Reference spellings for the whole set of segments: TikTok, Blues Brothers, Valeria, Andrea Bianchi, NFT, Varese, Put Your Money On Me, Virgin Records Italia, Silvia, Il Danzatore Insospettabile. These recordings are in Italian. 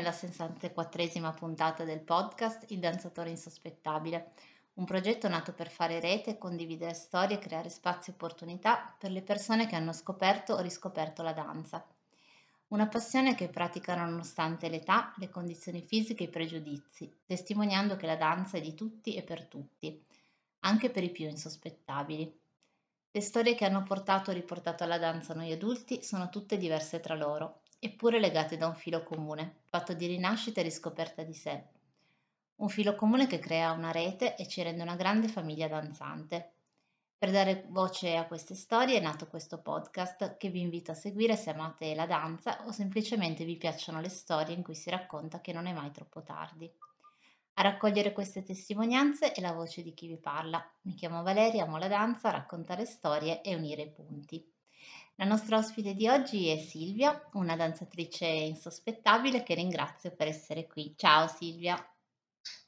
nella 64esima puntata del podcast Il Danzatore Insospettabile, un progetto nato per fare rete, condividere storie e creare spazi e opportunità per le persone che hanno scoperto o riscoperto la danza. Una passione che praticano nonostante l'età, le condizioni fisiche e i pregiudizi, testimoniando che la danza è di tutti e per tutti, anche per i più insospettabili. Le storie che hanno portato o riportato alla danza noi adulti sono tutte diverse tra loro, eppure legate da un filo comune, fatto di rinascita e riscoperta di sé. Un filo comune che crea una rete e ci rende una grande famiglia danzante. Per dare voce a queste storie è nato questo podcast che vi invito a seguire se amate la danza o semplicemente vi piacciono le storie in cui si racconta che non è mai troppo tardi. A raccogliere queste testimonianze è la voce di chi vi parla. Mi chiamo Valeria, amo la danza, raccontare storie e unire i punti. La nostra ospite di oggi è Silvia, una danzatrice insospettabile che ringrazio per essere qui. Ciao Silvia!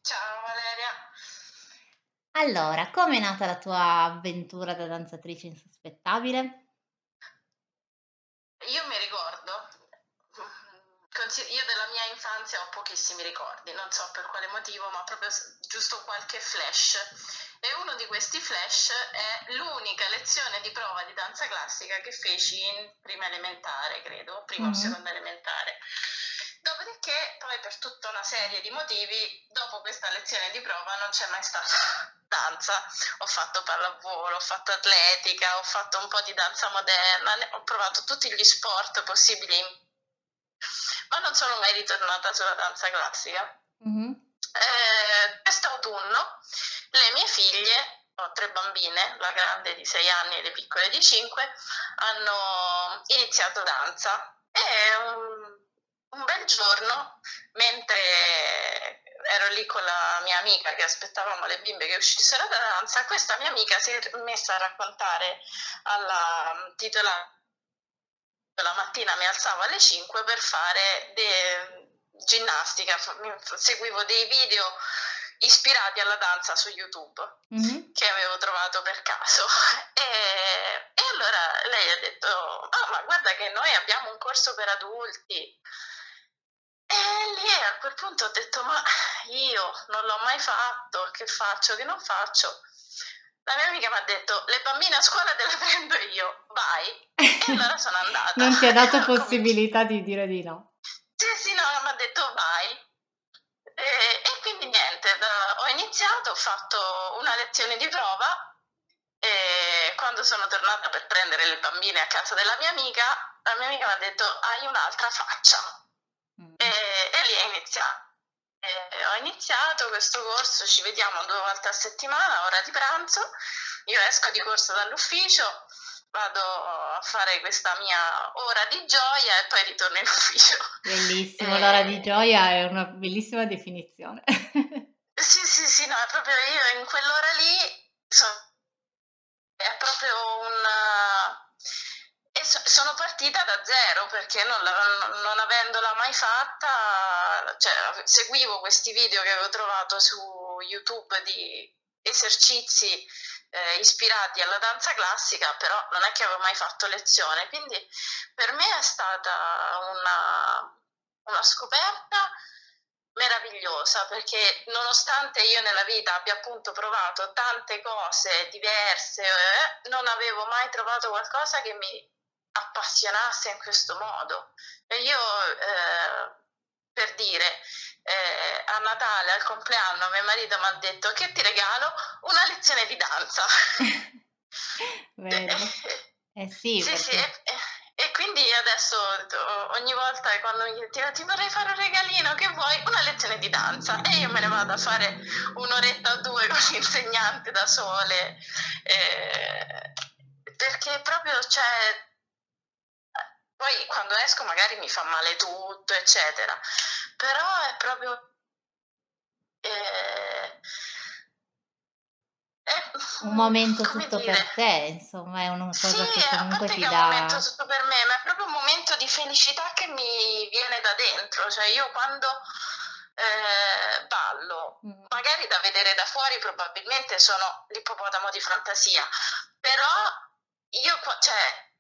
Ciao Valeria! Allora, com'è nata la tua avventura da danzatrice insospettabile? Io mi ricordo... Io della mia infanzia ho pochissimi ricordi, non so per quale motivo, ma proprio giusto qualche flash. E uno di questi flash è l'unica lezione di prova di danza classica che feci in prima elementare, credo, prima o seconda elementare. Dopodiché poi per tutta una serie di motivi, dopo questa lezione di prova non c'è mai stata danza. Ho fatto pallavolo, ho fatto atletica, ho fatto un po' di danza moderna, ho provato tutti gli sport possibili, ma non sono mai ritornata sulla danza classica. Quest'autunno le mie figlie, ho 3 bambine, la grande di 6 anni e le piccole di 5, hanno iniziato danza e un bel giorno, mentre ero lì con la mia amica che aspettavamo le bimbe che uscissero da danza, questa mia amica si è messa a raccontare alla titolare. La mattina mi alzavo alle 5 per fare ginnastica, seguivo dei video ispirati alla danza su YouTube che avevo trovato per caso e allora lei ha detto: "Ah, ma guarda che noi abbiamo un corso per adulti". E lì a quel punto ho detto: "Ma io non l'ho mai fatto, che faccio, che non faccio?". La mia amica mi ha detto: "Le bambine a scuola te le prendo io, vai". E allora sono andata. Non ti ha dato possibilità di dire di no. Sì, no, mi ha detto vai. E quindi niente, ho iniziato, ho fatto una lezione di prova e quando sono tornata per prendere le bambine a casa della mia amica, la mia amica mi ha detto: "Hai un'altra faccia". E lì è iniziato. Ho iniziato questo corso, ci vediamo 2 volte a settimana, ora di pranzo. Io esco di corsa dall'ufficio, vado a fare questa mia ora di gioia e poi ritorno in ufficio. Bellissimo, l'ora di gioia è una bellissima definizione. Sì, no, è proprio io in quell'ora lì, è proprio sono partita da zero perché non avendola mai fatta, cioè, seguivo questi video che avevo trovato su YouTube di esercizi ispirati alla danza classica, però non è che avevo mai fatto lezione, quindi per me è stata una scoperta meravigliosa, perché nonostante io nella vita abbia appunto provato tante cose diverse, non avevo mai trovato qualcosa che mi appassionasse in questo modo. E io per dire a Natale, al compleanno, mio marito mi ha detto: "Che ti regalo? Una lezione di danza". Vero. Sì, perché... sì. E quindi adesso ogni volta quando mi chiedono: "Ti vorrei fare un regalino, che vuoi?", una lezione di danza, e io me ne vado a fare un'oretta o 2 con l'insegnante da sole, perché proprio cioè, poi quando esco magari mi fa male tutto, eccetera, però è proprio un momento tutto per te, insomma, è una cosa che comunque ti dà... Sì, è un momento tutto per me, ma è proprio un momento di felicità che mi viene da dentro, cioè io quando ballo, magari da vedere da fuori probabilmente sono l'ippopotamo di fantasia, però io, cioè...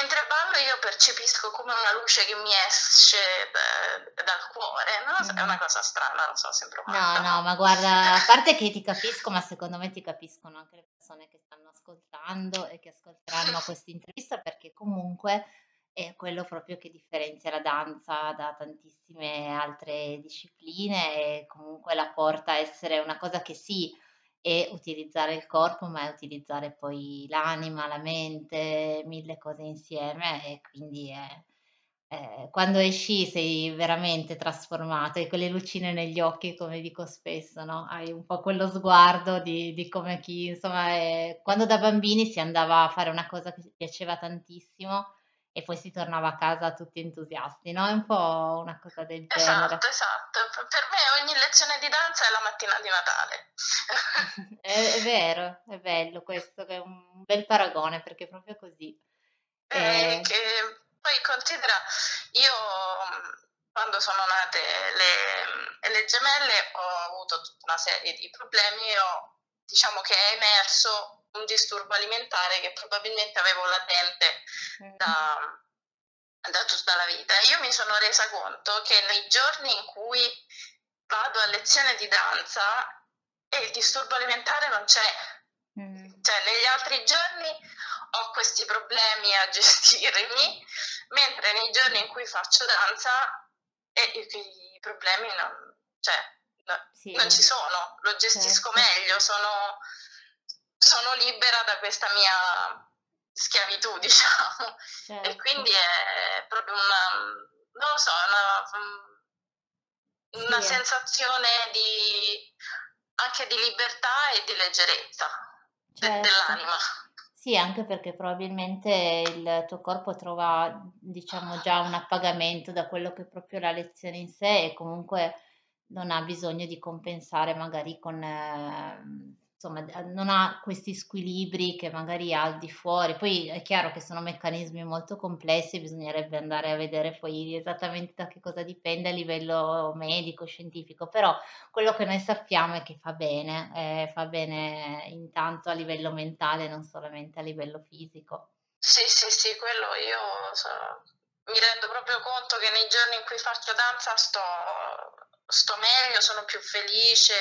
mentre ballo io percepisco come una luce che mi esce dal cuore, non lo so, è una cosa strana, non so, sembra male. No, no, ma guarda, a parte che ti capisco, ma secondo me ti capiscono anche le persone che stanno ascoltando e che ascolteranno questa intervista, perché comunque è quello proprio che differenzia la danza da tantissime altre discipline e comunque la porta a essere una cosa che sì, è utilizzare il corpo, ma è utilizzare poi l'anima, la mente, mille cose insieme, e quindi quando esci sei veramente trasformato, hai quelle lucine negli occhi, come dico spesso, no? Hai un po' quello sguardo di come chi, insomma, quando da bambini si andava a fare una cosa che ti piaceva tantissimo e poi si tornava a casa tutti entusiasti, no? È un po' una cosa del genere. Esatto, esatto. Per me ogni lezione di danza è la mattina di Natale. È vero, è bello questo, che è un bel paragone, perché è proprio così. Che poi considera, io quando sono nate le gemelle ho avuto tutta una serie di problemi, io diciamo che è emerso un disturbo alimentare che probabilmente avevo latente da tutta la vita. Io mi sono resa conto che nei giorni in cui vado a lezione di danza il disturbo alimentare non c'è, cioè negli altri giorni ho questi problemi a gestirmi, mentre nei giorni in cui faccio danza i problemi non ci sono, lo gestisco meglio, sono libera da questa mia schiavitù, diciamo, certo. E quindi è proprio una sensazione anche di libertà e di leggerezza, certo, dell'anima. Sì, anche perché probabilmente il tuo corpo trova, diciamo, già un appagamento da quello che è proprio la lezione in sé, e comunque non ha bisogno di compensare magari con... insomma, non ha questi squilibri che magari ha al di fuori. Poi è chiaro che sono meccanismi molto complessi, bisognerebbe andare a vedere poi esattamente da che cosa dipende a livello medico, scientifico, però quello che noi sappiamo è che fa bene intanto a livello mentale, non solamente a livello fisico. Sì, quello mi rendo proprio conto che nei giorni in cui faccio danza sto meglio, sono più felice.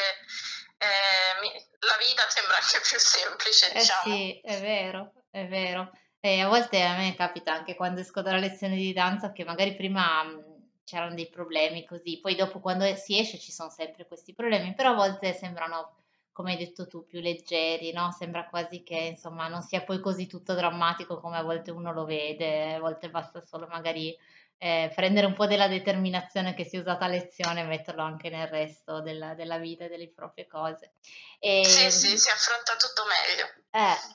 La vita sembra anche più semplice, diciamo. Sì, è vero, è vero. E a volte a me capita anche quando esco dalla lezione di danza che magari prima c'erano dei problemi così, poi dopo quando si esce ci sono sempre questi problemi, però a volte sembrano, come hai detto tu, più leggeri, no? Sembra quasi che, insomma, non sia poi così tutto drammatico come a volte uno lo vede. A volte basta solo magari prendere un po' della determinazione che si è usata a lezione e metterlo anche nel resto della vita e delle proprie cose. Sì, si affronta tutto meglio.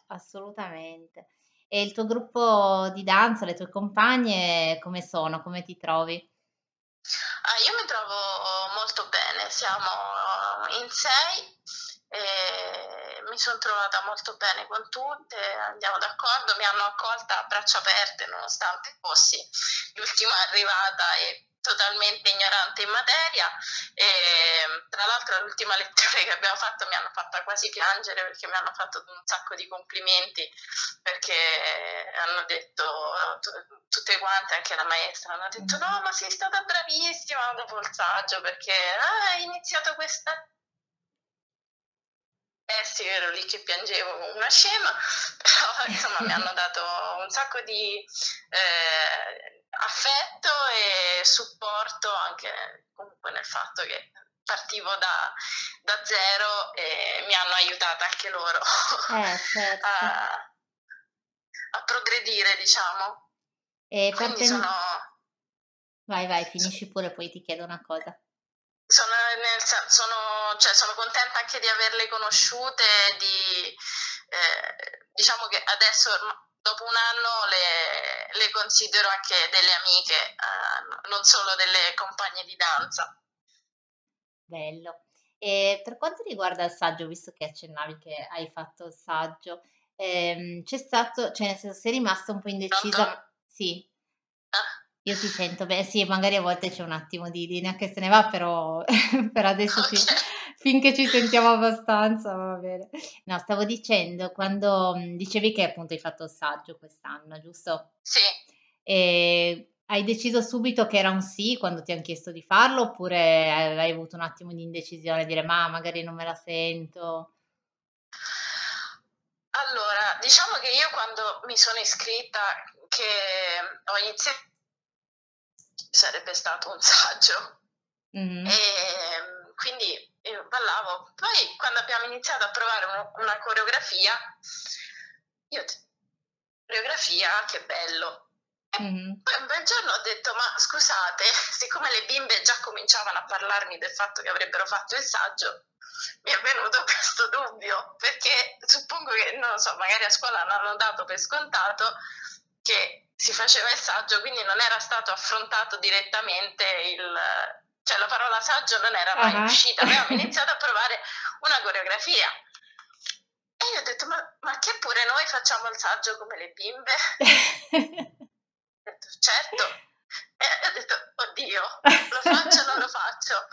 Assolutamente. E il tuo gruppo di danza, le tue compagne, come sono? Come ti trovi? Io mi trovo molto bene, siamo in 6 e mi sono trovata molto bene con tutte, andiamo d'accordo, mi hanno accolta a braccia aperte nonostante fossi l'ultima arrivata e totalmente ignorante in materia, e tra l'altro l'ultima lezione che abbiamo fatto mi hanno fatta quasi piangere perché mi hanno fatto un sacco di complimenti, perché hanno detto tutte quante, anche la maestra, hanno detto no, ma sei stata bravissima dopo il saggio, perché hai iniziato questa... sì, ero lì che piangevo una scema, però insomma mi hanno dato un sacco di affetto e supporto, anche comunque nel fatto che partivo da zero e mi hanno aiutata anche loro certo. a progredire, diciamo. E quindi vai, finisci pure, poi ti chiedo una cosa. Sono contenta anche di averle conosciute, diciamo che adesso, dopo un anno, le considero anche delle amiche, non solo delle compagne di danza. Bello. E per quanto riguarda il saggio, visto che accennavi che hai fatto il saggio, c'è stato, cioè nel senso, sei rimasta un po' indecisa? Pronto? Sì. Io ti sento bene, sì, magari a volte c'è un attimo di linea che se ne va, però per adesso okay. Finché ci sentiamo abbastanza va bene. No, stavo dicendo, quando dicevi che appunto hai fatto il saggio quest'anno, giusto? Sì. E hai deciso subito che era un sì quando ti hanno chiesto di farlo, oppure hai avuto un attimo di indecisione, dire ma magari non me la sento? Allora, diciamo che io quando mi sono iscritta, che ho iniziato, sarebbe stato un saggio, e quindi io ballavo. Poi quando abbiamo iniziato a provare una coreografia, io coreografia, che bello. E poi un bel giorno ho detto, ma scusate, siccome le bimbe già cominciavano a parlarmi del fatto che avrebbero fatto il saggio, mi è venuto questo dubbio, perché suppongo che, non lo so, magari a scuola l'hanno dato per scontato che si faceva il saggio, quindi non era stato affrontato direttamente cioè la parola saggio non era mai uscita. Avevamo iniziato a provare una coreografia e io ho detto, ma che pure noi facciamo il saggio come le bimbe? Ho detto, certo. E ho detto, oddio, lo faccio o non lo faccio?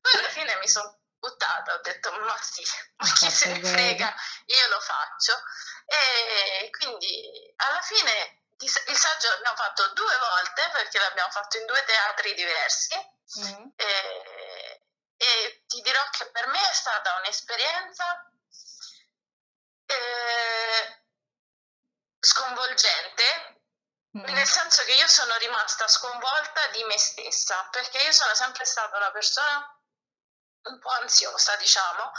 Poi alla fine mi sono buttata, ho detto, ma sì, ma chi se ne frega, io lo faccio. E quindi alla fine il saggio l'abbiamo fatto 2 volte, perché l'abbiamo fatto in 2 teatri diversi. E ti dirò che per me è stata un'esperienza sconvolgente. Nel senso che io sono rimasta sconvolta di me stessa, perché io sono sempre stata una persona un po' ansiosa, diciamo,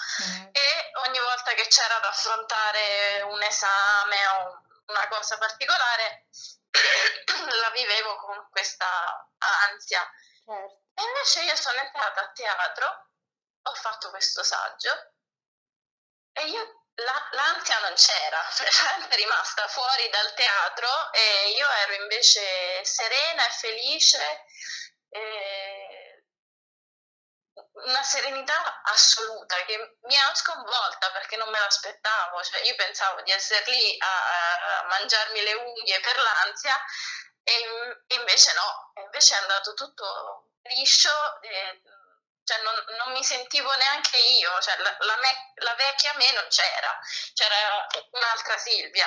e ogni volta che c'era da affrontare un esame o una cosa particolare la vivevo con questa ansia. E invece io sono entrata a teatro, ho fatto questo saggio e io l'ansia non c'era, è rimasta fuori dal teatro e io ero invece serena e felice, una serenità assoluta che mi ha sconvolta, perché non me l'aspettavo. Cioè, io pensavo di essere lì a mangiarmi le unghie per l'ansia e invece no, invece è andato tutto liscio. Cioè non mi sentivo neanche io, cioè la vecchia me non c'era, c'era un'altra Silvia,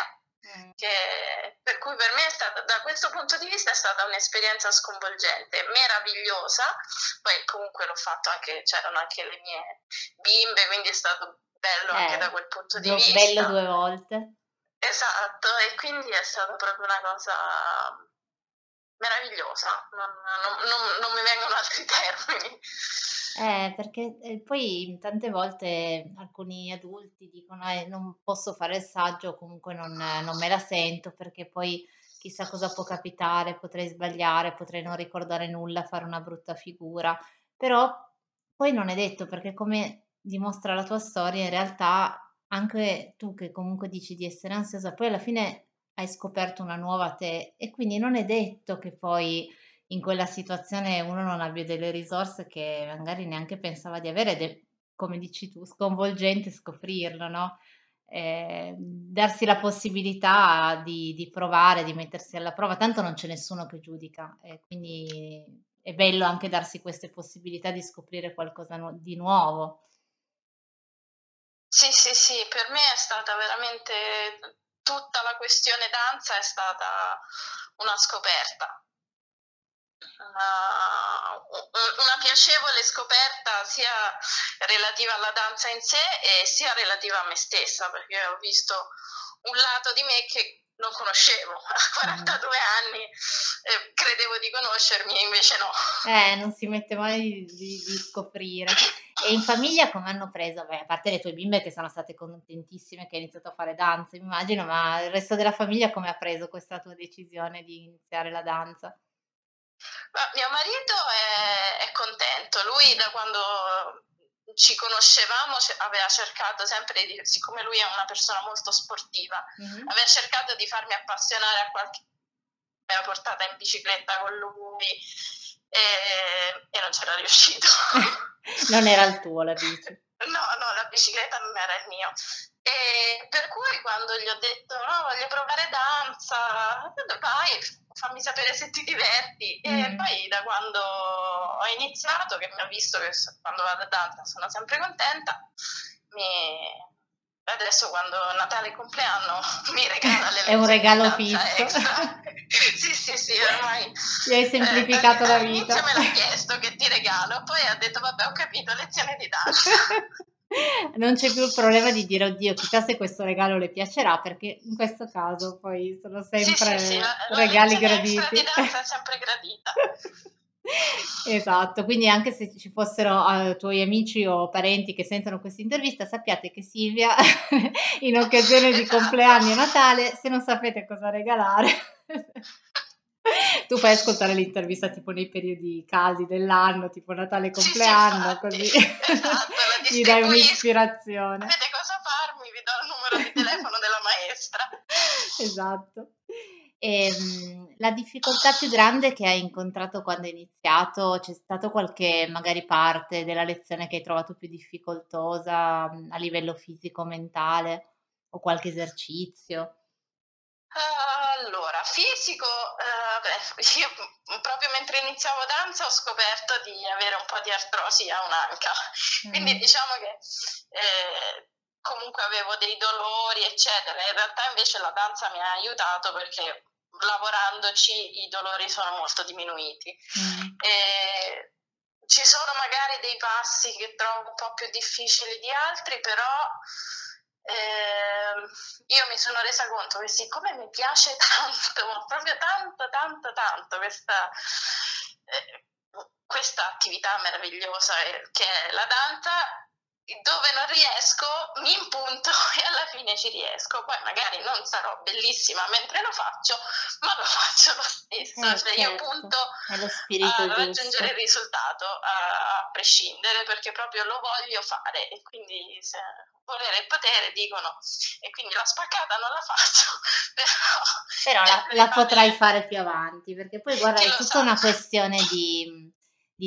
per cui per me è stata, da questo punto di vista, è stata un'esperienza sconvolgente, meravigliosa. Poi comunque l'ho fatto anche, c'erano anche le mie bimbe, quindi è stato bello anche da quel punto di vista. Bello 2 volte. Esatto, e quindi è stata proprio una cosa meravigliosa, non mi vengono altri termini. Perché poi tante volte alcuni adulti dicono non posso fare il saggio, comunque non me la sento, perché poi chissà cosa può capitare, potrei sbagliare, potrei non ricordare nulla, fare una brutta figura. Però poi non è detto, perché come dimostra la tua storia, in realtà anche tu, che comunque dici di essere ansiosa, poi alla fine hai scoperto una nuova te, e quindi non è detto che poi in quella situazione uno non abbia delle risorse che magari neanche pensava di avere, ed è, come dici tu, sconvolgente scoprirlo, no? Darsi la possibilità di provare, di mettersi alla prova, tanto non c'è nessuno che giudica, quindi è bello anche darsi queste possibilità di scoprire qualcosa di nuovo. Sì, per me è stata veramente, tutta la questione danza è stata una scoperta. Una piacevole scoperta sia relativa alla danza in sé e sia relativa a me stessa, perché ho visto un lato di me che non conoscevo a 42 anni, credevo di conoscermi e invece no. Non si mette mai di scoprire. E in famiglia come hanno preso? Beh, a parte le tue bimbe che sono state contentissime che hai iniziato a fare danza, immagino, ma il resto della famiglia come ha preso questa tua decisione di iniziare la danza? Ma mio marito è contento, lui da quando ci conoscevamo aveva cercato sempre di, siccome lui è una persona molto sportiva, aveva cercato di farmi appassionare a qualche, mi era portata in bicicletta con lui e non c'era riuscito. Non era il tuo la bici? No, la bicicletta non era il mio. E per cui quando gli ho detto no, voglio provare danza, vai, fammi sapere se ti diverti. E poi da quando ho iniziato, che mi ha visto che quando vado a danza sono sempre contenta, adesso quando Natale e compleanno mi regala le lezioni. È un regalo fisso. Sì, è ormai ti hai semplificato la vita. All'inizio me l'ha chiesto che ti regalo, poi ha detto vabbè, ho capito, lezione di danza. Non c'è più il problema di dire oddio, chissà se questo regalo le piacerà, perché in questo caso poi sono sempre regali graditi. La lezione di danza è sempre gradita. Esatto, quindi anche se ci fossero tuoi amici o parenti che sentono questa intervista, sappiate che Silvia in occasione di compleanno e Natale, se non sapete cosa regalare, tu fai ascoltare l'intervista tipo nei periodi caldi dell'anno, tipo Natale e compleanno, così gli dai un'ispirazione. Sapete cosa farmi? Vi do il numero di telefono della maestra. Esatto. La difficoltà più grande che hai incontrato quando hai iniziato, c'è stato qualche magari parte della lezione che hai trovato più difficoltosa a livello fisico, mentale, o qualche esercizio? Allora, fisico, io proprio mentre iniziavo danza ho scoperto di avere un po' di artrosi a un'anca, quindi diciamo che comunque avevo dei dolori eccetera. In realtà invece la danza mi ha aiutato, perché lavorandoci i dolori sono molto diminuiti. Ci sono magari dei passi che trovo un po' più difficili di altri, però io mi sono resa conto che siccome mi piace tanto, ma proprio tanto questa attività meravigliosa che è la danza, dove non riesco mi impunto e alla fine ci riesco. Poi magari non sarò bellissima mentre lo faccio, ma lo faccio lo stesso, cioè io punto a raggiungere il risultato a prescindere, perché proprio lo voglio fare, e quindi se volere e potere dicono, e quindi la spaccata non la faccio, però la potrai fare più avanti, perché poi guarda, è tutta una questione di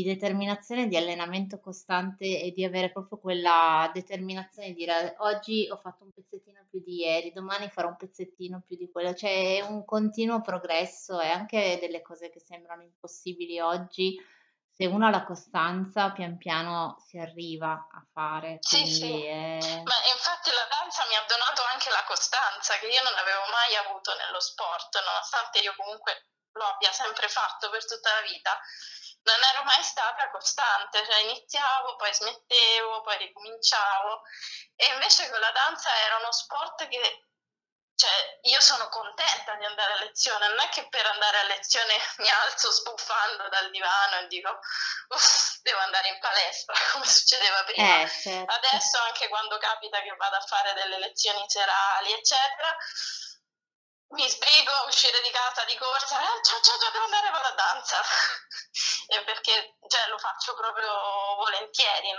determinazione, di allenamento costante e di avere proprio quella determinazione di dire oggi ho fatto un pezzettino più di ieri, domani farò un pezzettino più di quello, cioè è un continuo progresso, e anche delle cose che sembrano impossibili oggi, se uno ha la costanza pian piano si arriva a fare. Ma infatti la danza mi ha donato anche la costanza che io non avevo mai avuto nello sport, nonostante io comunque lo abbia sempre fatto per tutta la vita. Non ero mai stata costante, cioè iniziavo, poi smettevo, poi ricominciavo, e invece con la danza era uno sport che, cioè, io sono contenta di andare a lezione, non è che per andare a lezione mi alzo sbuffando dal divano e dico devo andare in palestra, come succedeva prima. Certo. Adesso anche quando capita che vado a fare delle lezioni serali, eccetera, mi sbrigo a uscire di casa di corsa, ciao, devo andare con la danza. Perché cioè, lo faccio proprio volentieri,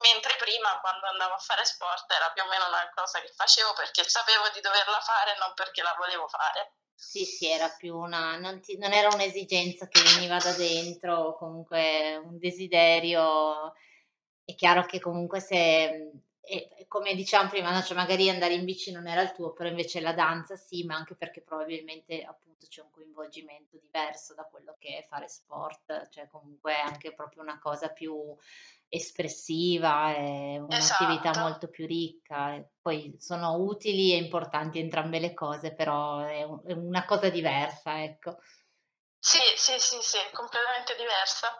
mentre prima, quando andavo a fare sport, era più o meno una cosa che facevo perché sapevo di doverla fare, non perché la volevo fare. Sì, era più una, non era un'esigenza che veniva da dentro, comunque un desiderio. È chiaro che comunque se... E come dicevamo prima, no? Cioè magari andare in bici non era il tuo, però invece la danza sì, ma anche perché probabilmente appunto c'è un coinvolgimento diverso da quello che è fare sport, cioè comunque è anche proprio una cosa più espressiva, è un'attività molto più ricca. Poi sono utili e importanti entrambe le cose, però è una cosa diversa, ecco. Sì, completamente diversa.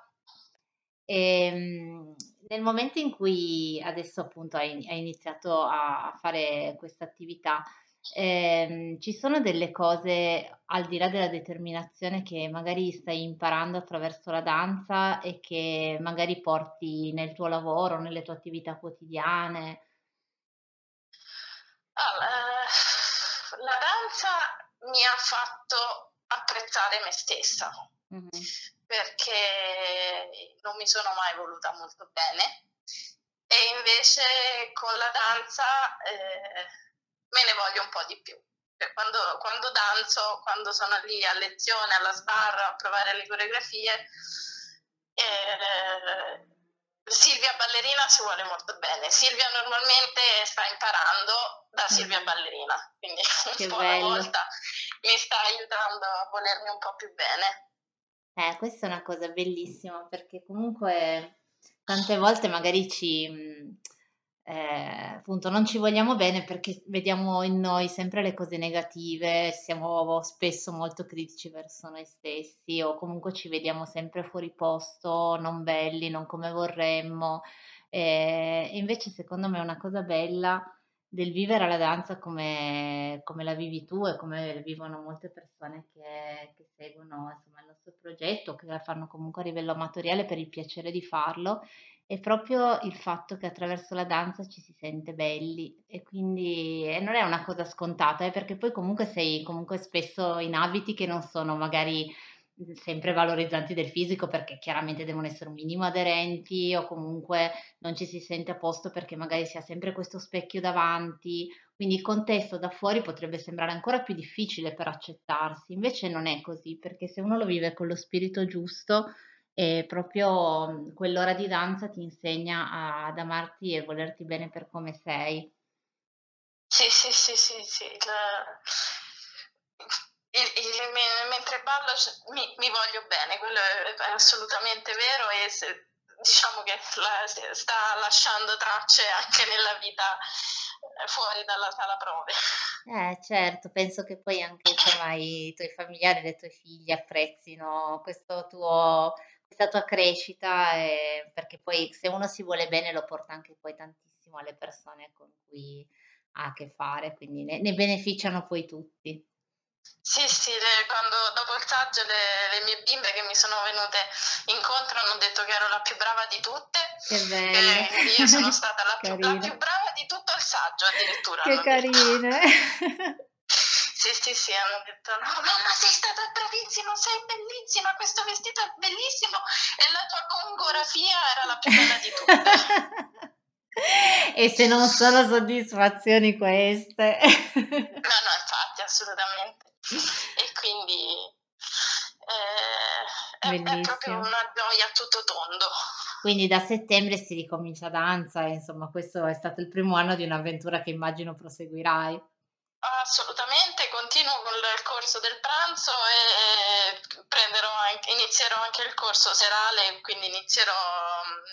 Nel momento in cui adesso appunto hai iniziato a fare questa attività, ci sono delle cose al di là della determinazione che magari stai imparando attraverso la danza e che magari porti nel tuo lavoro, nelle tue attività quotidiane? La danza mi ha fatto apprezzare me stessa. Perché non mi sono mai voluta molto bene, e invece con la danza me ne voglio un po' di più. Quando danzo, quando sono lì a lezione, alla sbarra, a provare le coreografie, Silvia ballerina si vuole molto bene. Silvia normalmente sta imparando da Silvia ballerina, quindi un po' alla volta mi sta aiutando a volermi un po' più bene. Questa è una cosa bellissima, perché comunque tante volte magari ci appunto non ci vogliamo bene perché vediamo in noi sempre le cose negative, siamo spesso molto critici verso noi stessi o comunque ci vediamo sempre fuori posto, non belli, non come vorremmo. Invece secondo me è una cosa bella del vivere la danza come la vivi tu e come vivono molte persone che seguono insomma, il nostro progetto, che la fanno comunque a livello amatoriale per il piacere di farlo, è proprio il fatto che attraverso la danza ci si sente belli e quindi non è una cosa scontata, perché poi comunque sei spesso in abiti che non sono magari sempre valorizzanti del fisico, perché chiaramente devono essere un minimo aderenti o comunque non ci si sente a posto perché magari si ha sempre questo specchio davanti, quindi il contesto da fuori potrebbe sembrare ancora più difficile per accettarsi, invece non è così, perché se uno lo vive con lo spirito giusto proprio quell'ora di danza ti insegna ad amarti e volerti bene per come sei. Sì. Mentre ballo mi voglio bene, quello è assolutamente vero, e diciamo che sta lasciando tracce anche nella vita fuori dalla sala prove. Certo, penso che poi anche i tuoi familiari e le tue figlie apprezzino questa tua crescita, perché poi se uno si vuole bene lo porta anche poi tantissimo alle persone con cui ha a che fare, quindi ne beneficiano poi tutti. Sì, dopo il saggio le mie bimbe che mi sono venute incontro hanno detto che ero la più brava di tutte. Che bello. Io sono stata la più brava di tutto il saggio addirittura. Che carine. Sì, hanno detto no, mamma sei stata bravissima, sei bellissima, questo vestito è bellissimo e la tua coreografia era la più bella di tutte. E se non sono soddisfazioni queste. No, infatti, assolutamente. E quindi è proprio una gioia a tutto tondo. Quindi da settembre si ricomincia danza, e insomma questo è stato il primo anno di un'avventura che immagino proseguirai. Assolutamente, continuo con il corso del pranzo e inizierò anche il corso serale, quindi inizierò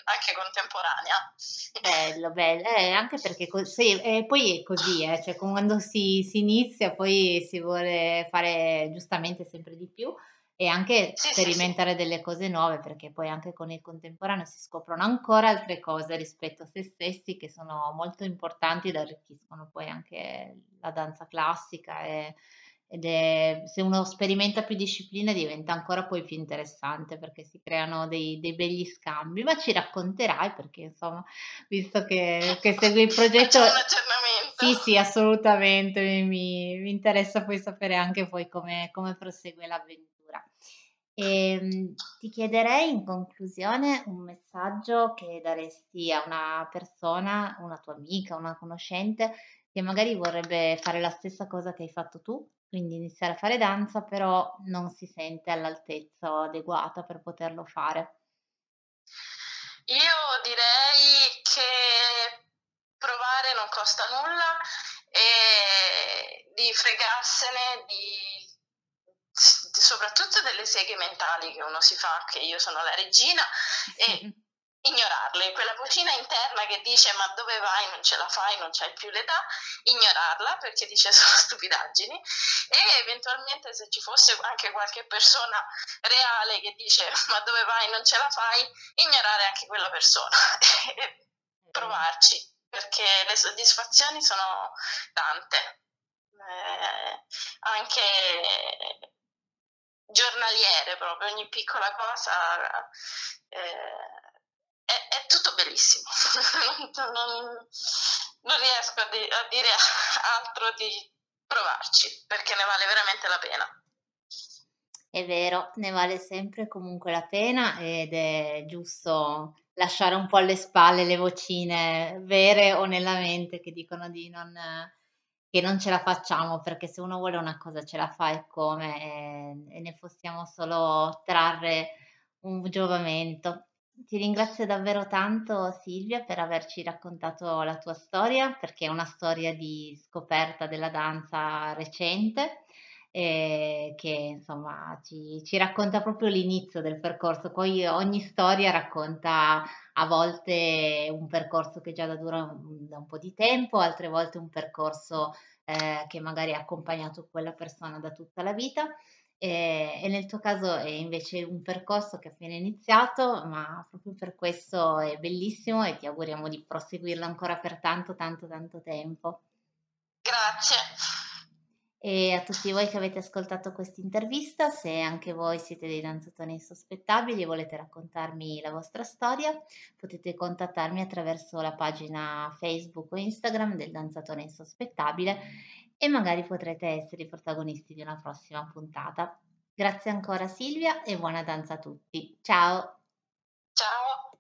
anche contemporanea. Bello, anche perché poi è così, cioè quando si inizia poi si vuole fare giustamente sempre di più e anche sperimentare delle cose nuove, perché poi anche con il contemporaneo si scoprono ancora altre cose rispetto a se stessi che sono molto importanti ed arricchiscono poi anche la danza classica se uno sperimenta più discipline diventa ancora poi più interessante, perché si creano dei begli scambi. Ma ci racconterai, perché insomma visto che segui il progetto c'è un aggiornamento. Sì, assolutamente, mi interessa poi sapere anche poi come prosegue l'avventura. Ti chiederei in conclusione un messaggio che daresti a una persona, una tua amica, una conoscente che magari vorrebbe fare la stessa cosa che hai fatto tu, quindi iniziare a fare danza, però non si sente all'altezza adeguata per poterlo fare. Io direi che provare non costa nulla e di fregarsene soprattutto delle seghe mentali che uno si fa, che io sono la regina, e ignorarle, quella vocina interna che dice ma dove vai, non ce la fai, non c'hai più l'età, ignorarla perché dice solo stupidaggini, e eventualmente se ci fosse anche qualche persona reale che dice ma dove vai, non ce la fai, ignorare anche quella persona e provarci, perché le soddisfazioni sono tante, anche giornaliere, proprio ogni piccola cosa è tutto bellissimo. Non riesco a dire altro di provarci, perché ne vale veramente la pena. È vero, ne vale sempre comunque la pena ed è giusto lasciare un po' alle spalle le vocine vere o nella mente che dicono che non ce la facciamo, perché se uno vuole una cosa ce la fa e come, e ne possiamo solo trarre un giovamento. Ti ringrazio davvero tanto Silvia per averci raccontato la tua storia, perché è una storia di scoperta della danza recente, che insomma ci racconta proprio l'inizio del percorso. Poi ogni storia racconta a volte un percorso che già da un po' di tempo, altre volte un percorso che magari ha accompagnato quella persona da tutta la vita. E nel tuo caso è invece un percorso che è appena iniziato, ma proprio per questo è bellissimo e ti auguriamo di proseguirlo ancora per tanto, tanto, tanto tempo. Grazie. E a tutti voi che avete ascoltato questa intervista, se anche voi siete dei danzatori insospettabili e volete raccontarmi la vostra storia, potete contattarmi attraverso la pagina Facebook o Instagram del Danzatore Insospettabile e magari potrete essere i protagonisti di una prossima puntata. Grazie ancora Silvia e buona danza a tutti. Ciao! Ciao!